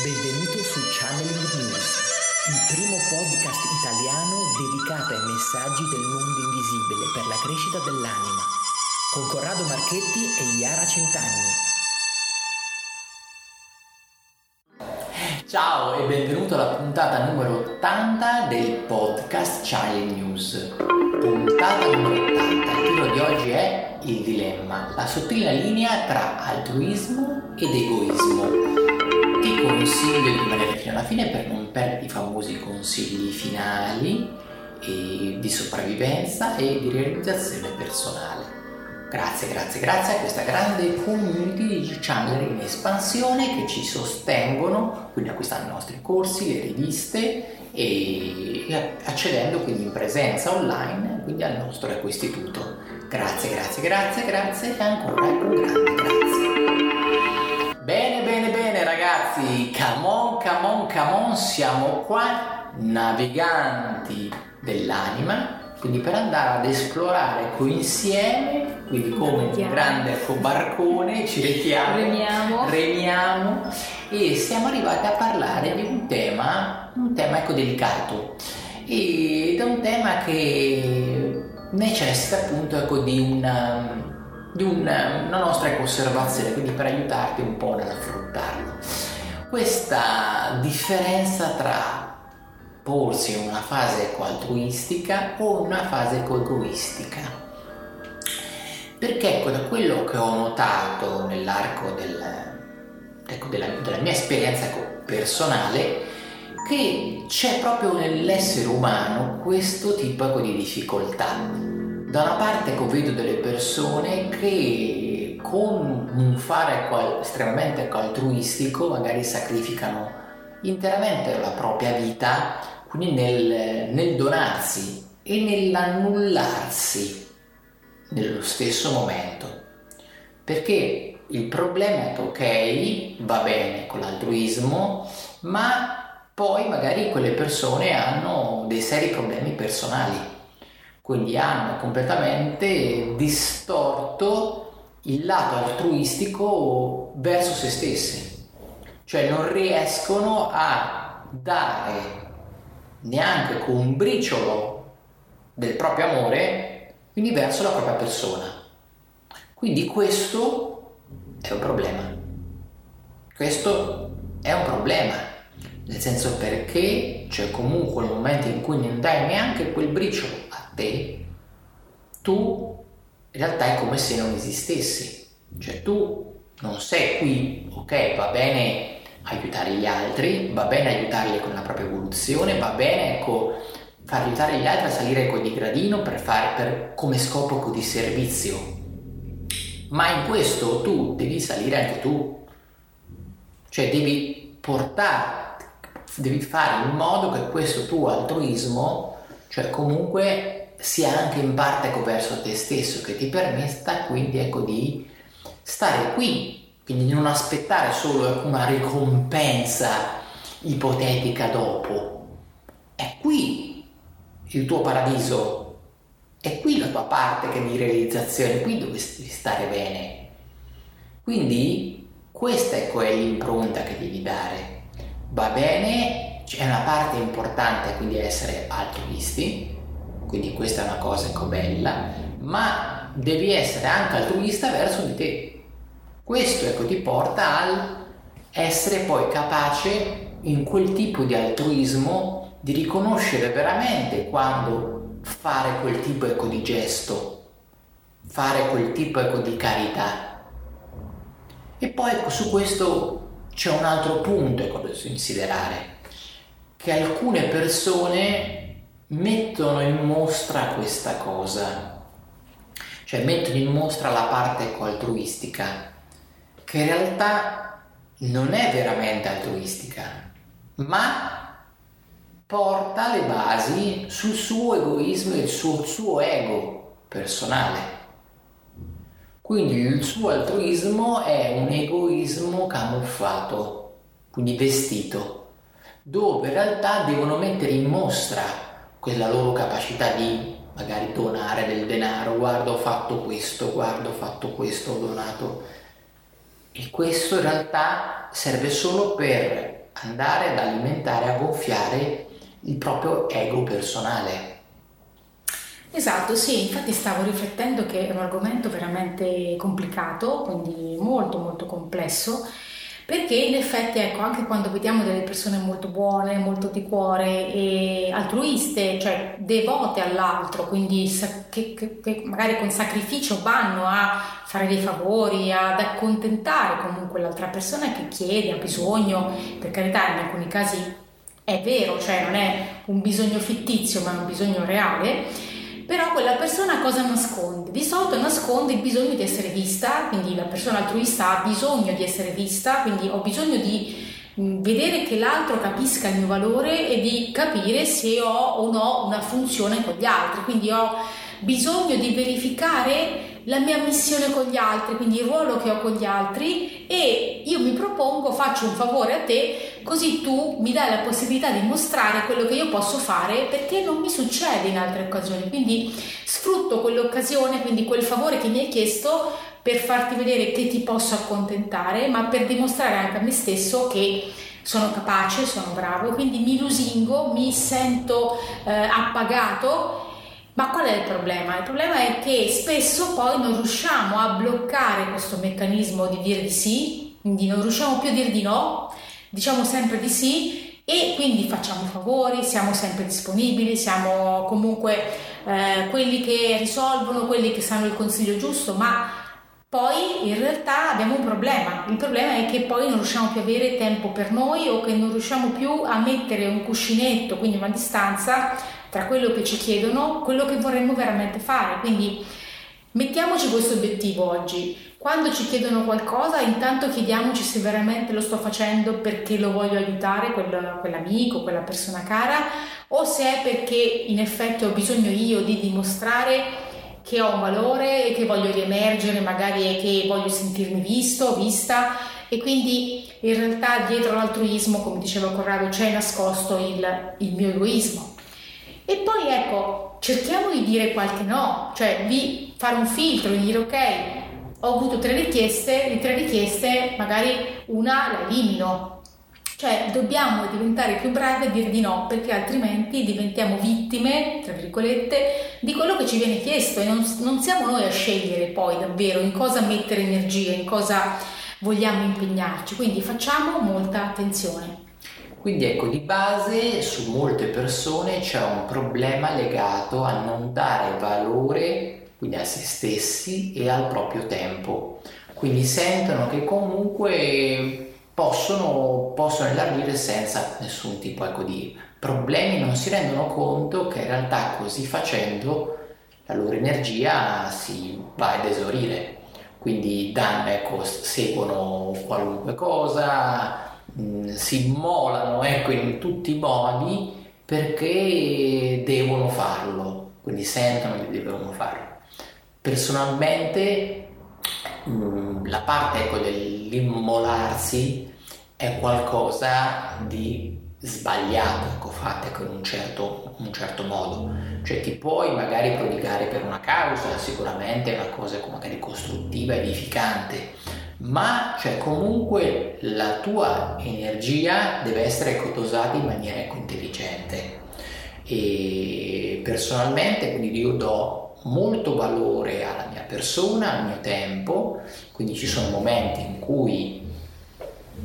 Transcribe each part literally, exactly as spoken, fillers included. Benvenuto su Channeling News, il primo podcast italiano dedicato ai messaggi del mondo invisibile per la crescita dell'anima, con Corrado Marchetti e Yara Centanni. Ciao e benvenuto alla puntata numero ottanta del podcast Channeling News. Puntata numero ottanta, il titolo di oggi è Il dilemma, la sottile linea tra altruismo ed egoismo. Ti consiglio di rimanere fino alla fine per non perdere i famosi consigli finali e di sopravvivenza e di realizzazione personale. Grazie, grazie, grazie a questa grande community di channeler in espansione che ci sostengono, quindi acquistando i nostri corsi, le riviste e accedendo quindi in presenza online, quindi al nostro Ecoistituto. Grazie, grazie, grazie, grazie e ancora un grande grazie. Bene, bene, bene. Ragazzi, come on, come on, come on, siamo qua, naviganti dell'anima, quindi per andare ad esplorare qui insieme, quindi come un grande barcone ci mettiamo, remiamo. remiamo e siamo arrivati a parlare di un tema, un tema ecco delicato, ed è un tema che necessita appunto ecco di una... di una, una nostra osservazione, quindi per aiutarti un po' ad affrontarlo. Questa differenza tra porsi in una fase altruistica o una fase egoistica. Perché ecco, da quello che ho notato nell'arco del, ecco, della, della mia esperienza personale, che c'è proprio nell'essere umano questo tipo ecco, di difficoltà. Da una parte ecco, vedo delle persone che con un fare qual- estremamente altruistico magari sacrificano interamente la propria vita, quindi nel, nel donarsi e nell'annullarsi nello stesso momento, perché il problema è che ok, va bene con l'altruismo, ma poi magari quelle persone hanno dei seri problemi personali. Quindi hanno completamente distorto il lato altruistico verso se stessi, cioè non riescono a dare neanche con un briciolo del proprio amore, quindi verso la propria persona. Quindi questo è un problema. Questo è un problema, nel senso perché c'è cioè comunque il momento in cui non dai neanche quel briciolo a te, tu in realtà è come se non esistessi, cioè tu non sei qui. Ok, va bene aiutare gli altri, va bene aiutarli con la propria evoluzione, va bene ecco far aiutare gli altri a salire ecco di gradino per fare per, come scopo ecco, di servizio, ma in questo tu devi salire anche tu, cioè devi portare, devi fare in modo che questo tuo altruismo, cioè comunque sia anche in parte ecco verso te stesso, che ti permetta quindi ecco di stare qui, quindi di non aspettare solo una ricompensa ipotetica dopo. È qui il tuo paradiso, è qui la tua parte che di realizzazione, qui dove stare bene. Quindi questa ecco è l'impronta che devi dare. Va bene, c'è una parte importante quindi essere altruisti, quindi questa è una cosa ecco bella, ma devi essere anche altruista verso di te. Questo ecco ti porta al essere poi capace in quel tipo di altruismo di riconoscere veramente quando fare quel tipo ecco di gesto, fare quel tipo ecco di carità. E poi ecco su questo c'è un altro punto ecco, da considerare, che alcune persone mettono in mostra questa cosa, cioè mettono in mostra la parte ecco, altruistica, che in realtà non è veramente altruistica, ma porta le basi sul suo egoismo e sul suo ego personale. Quindi il suo altruismo è un egoismo camuffato, quindi vestito, dove in realtà devono mettere in mostra quella loro capacità di magari donare del denaro, guarda ho fatto questo, guarda ho fatto questo, ho donato. E questo in realtà serve solo per andare ad alimentare, a gonfiare il proprio ego personale. Esatto, sì, infatti stavo riflettendo che è un argomento veramente complicato, quindi molto molto complesso, perché in effetti, ecco, anche quando vediamo delle persone molto buone, molto di cuore e altruiste, cioè devote all'altro, quindi che, che, che magari con sacrificio vanno a fare dei favori, ad accontentare comunque l'altra persona che chiede, ha bisogno, per carità in alcuni casi è vero, cioè non è un bisogno fittizio ma è un bisogno reale, però quella persona cosa nasconde? Di solito nasconde il bisogno di essere vista, quindi la persona altruista ha bisogno di essere vista, quindi ho bisogno di vedere che l'altro capisca il mio valore e di capire se ho o no una funzione con gli altri, quindi ho bisogno di verificare la mia missione con gli altri, quindi il ruolo che ho con gli altri, e io mi propongo, faccio un favore a te così tu mi dai la possibilità di mostrare quello che io posso fare, perché non mi succede in altre occasioni, quindi sfrutto quell'occasione, quindi quel favore che mi hai chiesto, per farti vedere che ti posso accontentare, ma per dimostrare anche a me stesso che sono capace, sono bravo, quindi mi lusingo, mi sento eh, appagato. Ma qual è il problema? Il problema è che spesso poi non riusciamo a bloccare questo meccanismo di dire di sì, quindi non riusciamo più a dire di no, diciamo sempre di sì e quindi facciamo favori, siamo sempre disponibili, siamo comunque eh, quelli che risolvono, quelli che sanno il consiglio giusto, ma poi in realtà abbiamo un problema. Il problema è che poi non riusciamo più a avere tempo per noi, o che non riusciamo più a mettere un cuscinetto, quindi una distanza tra quello che ci chiedono, quello che vorremmo veramente fare. Quindi mettiamoci questo obiettivo oggi: quando ci chiedono qualcosa, intanto chiediamoci se veramente lo sto facendo perché lo voglio aiutare, quel, quell'amico, quella persona cara, o se è perché in effetti ho bisogno io di dimostrare che ho un valore e che voglio riemergere, magari, e che voglio sentirmi visto, vista. E quindi in realtà dietro l'altruismo, come diceva Corrado, c'è nascosto il, il mio egoismo. E poi ecco, cerchiamo di dire qualche no, cioè di fare un filtro, di dire ok, ho avuto tre richieste, le tre richieste magari una la elimino. Cioè dobbiamo diventare più bravi a dire di no, perché altrimenti diventiamo vittime, tra virgolette, di quello che ci viene chiesto, e non, non siamo noi a scegliere poi davvero in cosa mettere energia, in cosa vogliamo impegnarci, quindi facciamo molta attenzione. Quindi ecco, di base su molte persone c'è un problema legato a non dare valore, quindi a se stessi e al proprio tempo. Quindi sentono che comunque possono, possono elargire senza nessun tipo ecco, di problemi, non si rendono conto che in realtà così facendo la loro energia si va ad esaurire. Quindi danno, ecco, seguono qualunque cosa, si immolano ecco in tutti i modi perché devono farlo, quindi sentono che devono farlo. Personalmente la parte ecco dell'immolarsi è qualcosa di sbagliato, ecco, fatta ecco, in un certo, un certo modo, cioè ti puoi magari prodigare per una causa, sicuramente è una cosa ecco, magari costruttiva, edificante, ma cioè comunque la tua energia deve essere ecco, dosata in maniera ecco, intelligente. E personalmente quindi io do molto valore alla mia persona, al mio tempo, quindi ci sono momenti in cui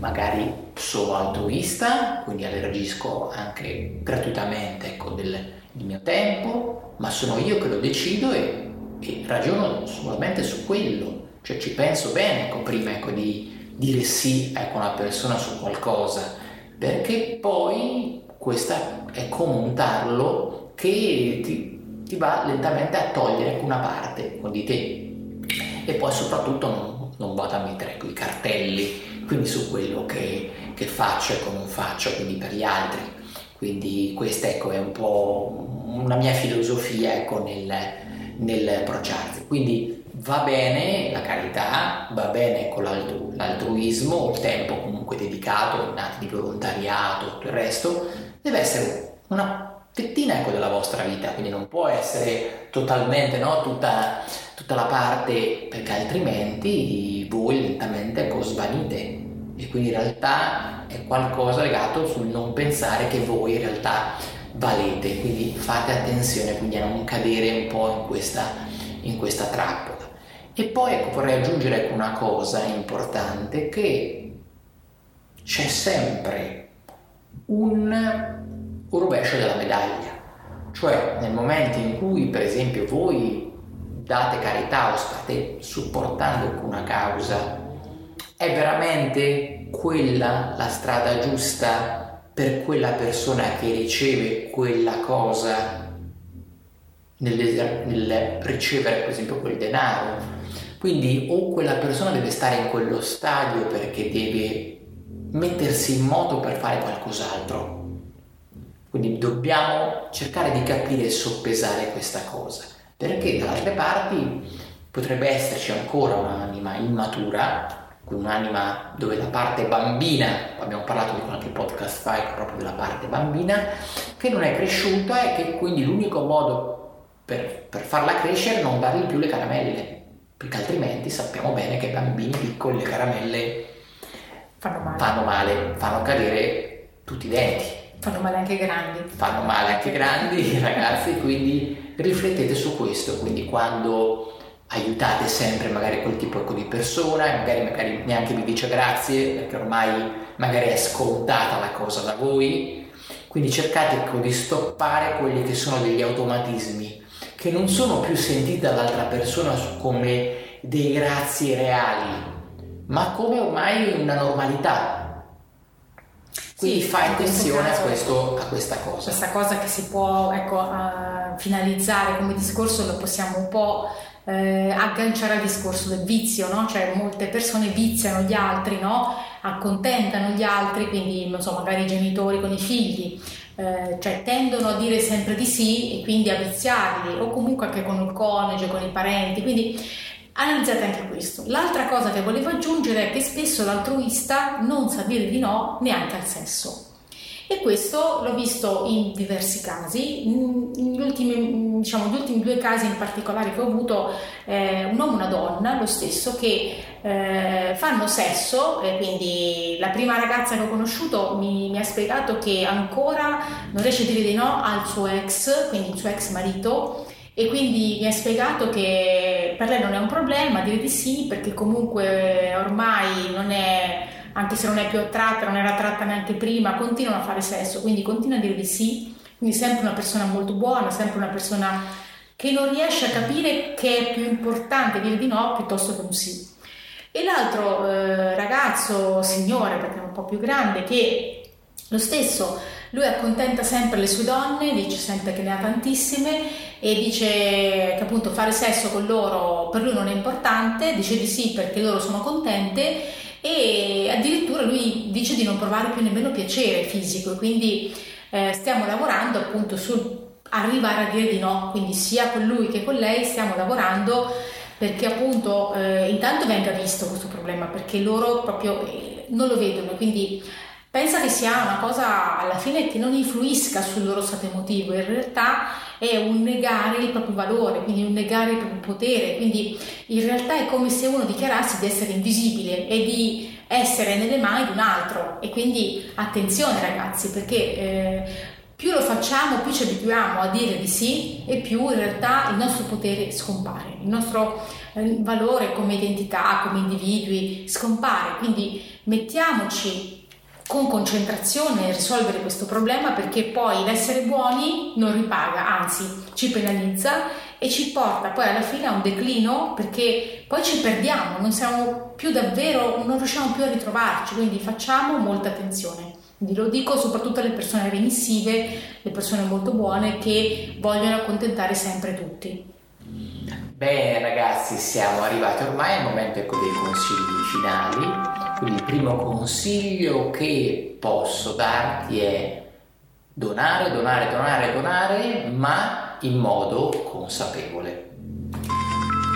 magari sono altruista, quindi allergisco anche gratuitamente ecco, del, del mio tempo, ma sono io che lo decido e, e ragiono solamente su quello. Cioè ci penso bene ecco, prima ecco, di dire sì ecco, a una persona su qualcosa, perché poi questa è contarlo che ti, ti va lentamente a togliere una parte ecco, di te, e poi soprattutto non, non vado a mettere ecco, i cartelli quindi su quello che, che faccio e ecco, non faccio quindi per gli altri. Quindi questa ecco, è un po' una mia filosofia ecco, nel, nel approcciarsi. Quindi va bene la carità, va bene con l'altru- l'altruismo, il tempo comunque dedicato, nati di volontariato, tutto il resto, deve essere una fettina ecco, della vostra vita, quindi non può essere totalmente no, tutta, tutta la parte, perché altrimenti voi lentamente ecco, svanite e quindi in realtà è qualcosa legato sul non pensare che voi in realtà valete, quindi fate attenzione quindi a non cadere un po' in questa, in questa trappola. E poi ecco, vorrei aggiungere una cosa importante, che c'è sempre un rovescio della medaglia, cioè nel momento in cui per esempio voi date carità o state supportando una causa, è veramente quella la strada giusta per quella persona che riceve quella cosa nel, nel ricevere per esempio quel denaro? Quindi o quella persona deve stare in quello stadio perché deve mettersi in moto per fare qualcos'altro. Quindi dobbiamo cercare di capire e soppesare questa cosa, perché dall'altra parte potrebbe esserci ancora un'anima immatura, un'anima dove la parte bambina, abbiamo parlato di qualche podcast fa proprio della parte bambina, che non è cresciuta e che quindi l'unico modo per, per farla crescere è non dargli più le caramelle, perché altrimenti sappiamo bene che ai bambini piccoli le caramelle fanno male, fanno, male, fanno cadere tutti i denti. Fanno male anche grandi. Fanno male anche grandi, ragazzi, quindi riflettete su questo. Quindi quando aiutate sempre magari quel tipo di persona, magari, magari neanche vi dice grazie, perché ormai magari è scontata la cosa da voi, quindi cercate di stoppare quelli che sono degli automatismi, che non sono più sentiti dall'altra persona come dei grazie reali, ma come ormai una normalità. Quindi sì, fai attenzione a, questo, a questa cosa. Questa cosa che si può, ecco, uh, finalizzare come discorso, lo possiamo un po' uh, agganciare al discorso del vizio, no? Cioè molte persone viziano gli altri, no? Accontentano gli altri, quindi non so, magari i genitori con i figli, uh, cioè tendono a dire sempre di sì e quindi a viziarli, o comunque anche con il coniuge, con i parenti, quindi analizzate anche questo. L'altra cosa che volevo aggiungere è che spesso l'altruista non sa dire di no neanche al sesso, e questo l'ho visto in diversi casi. Gli ultimi, diciamo, gli ultimi due casi in particolare che ho avuto, eh, un uomo e una donna, lo stesso, che eh, fanno sesso, e quindi la prima ragazza che ho conosciuto mi, mi ha spiegato che ancora non riesce a dire di no al suo ex, quindi il suo ex marito, e quindi mi ha spiegato che per lei non è un problema dire di sì, perché comunque ormai non è, anche se non è più attratta, non era attratta neanche prima, continuano a fare sesso, quindi continua a dire di sì, quindi sempre una persona molto buona, sempre una persona che non riesce a capire che è più importante dire di no piuttosto che un sì. E l'altro eh, ragazzo, signore, perché è un po' più grande, che lo stesso, lui accontenta sempre le sue donne, dice sempre che ne ha tantissime e dice che appunto fare sesso con loro per lui non è importante, dice di sì perché loro sono contente, e addirittura lui dice di non provare più nemmeno piacere fisico, e quindi eh, stiamo lavorando appunto sul arrivare a dire di no, quindi sia con lui che con lei stiamo lavorando perché appunto eh, intanto venga visto questo problema, perché loro proprio eh, non lo vedono, quindi pensa che sia una cosa alla fine che non influisca sul loro stato emotivo, in realtà è un negare il proprio valore, quindi un negare il proprio potere, quindi in realtà è come se uno dichiarasse di essere invisibile e di essere nelle mani di un altro. E quindi attenzione ragazzi, perché eh, più lo facciamo, più ci abituiamo a dire di sì e più in realtà il nostro potere scompare, il nostro eh, valore come identità, come individui scompare, quindi mettiamoci con concentrazione a risolvere questo problema, perché poi l'essere buoni non ripaga, anzi ci penalizza e ci porta poi alla fine a un declino, perché poi ci perdiamo, non siamo più davvero, non riusciamo più a ritrovarci, quindi facciamo molta attenzione. Quindi lo dico soprattutto alle persone remissive, le persone molto buone che vogliono accontentare sempre tutti. Bene ragazzi, siamo arrivati ormai al momento dei consigli finali. Quindi il primo consiglio che posso darti è donare, donare, donare, donare, ma in modo consapevole.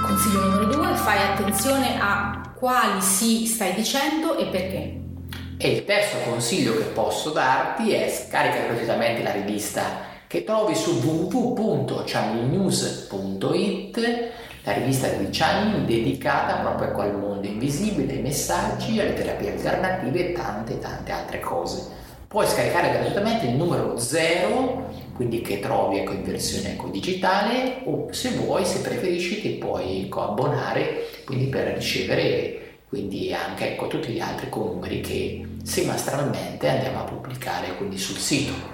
Consiglio numero due, fai attenzione a quali sì stai dicendo e perché. E il terzo consiglio che posso darti è scarica gratuitamente la rivista che trovi su w w w punto channeling news punto i t, la rivista di Channeling dedicata proprio a quel mondo invisibile, ai messaggi, alle terapie alternative e tante tante altre cose. Puoi scaricare gratuitamente il numero zero, quindi che trovi ecco, in versione ecco, digitale, o se vuoi, se preferisci, ti puoi ecco, abbonare quindi per ricevere quindi anche ecco, tutti gli altri numeri che semestralmente andiamo a pubblicare quindi sul sito.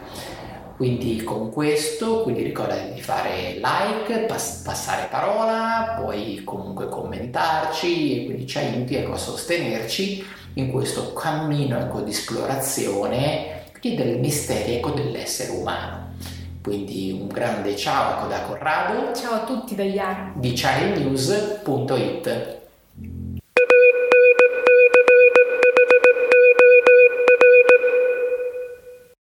Quindi con questo, quindi ricordati di fare like, pass- passare parola, poi comunque commentarci e quindi ci aiuti ecco, a sostenerci in questo cammino ecco, di esplorazione del mistero ecco, dell'essere umano. Quindi un grande ciao ecco, da Corrado. Ciao a tutti da Yara. Di channel news punto it.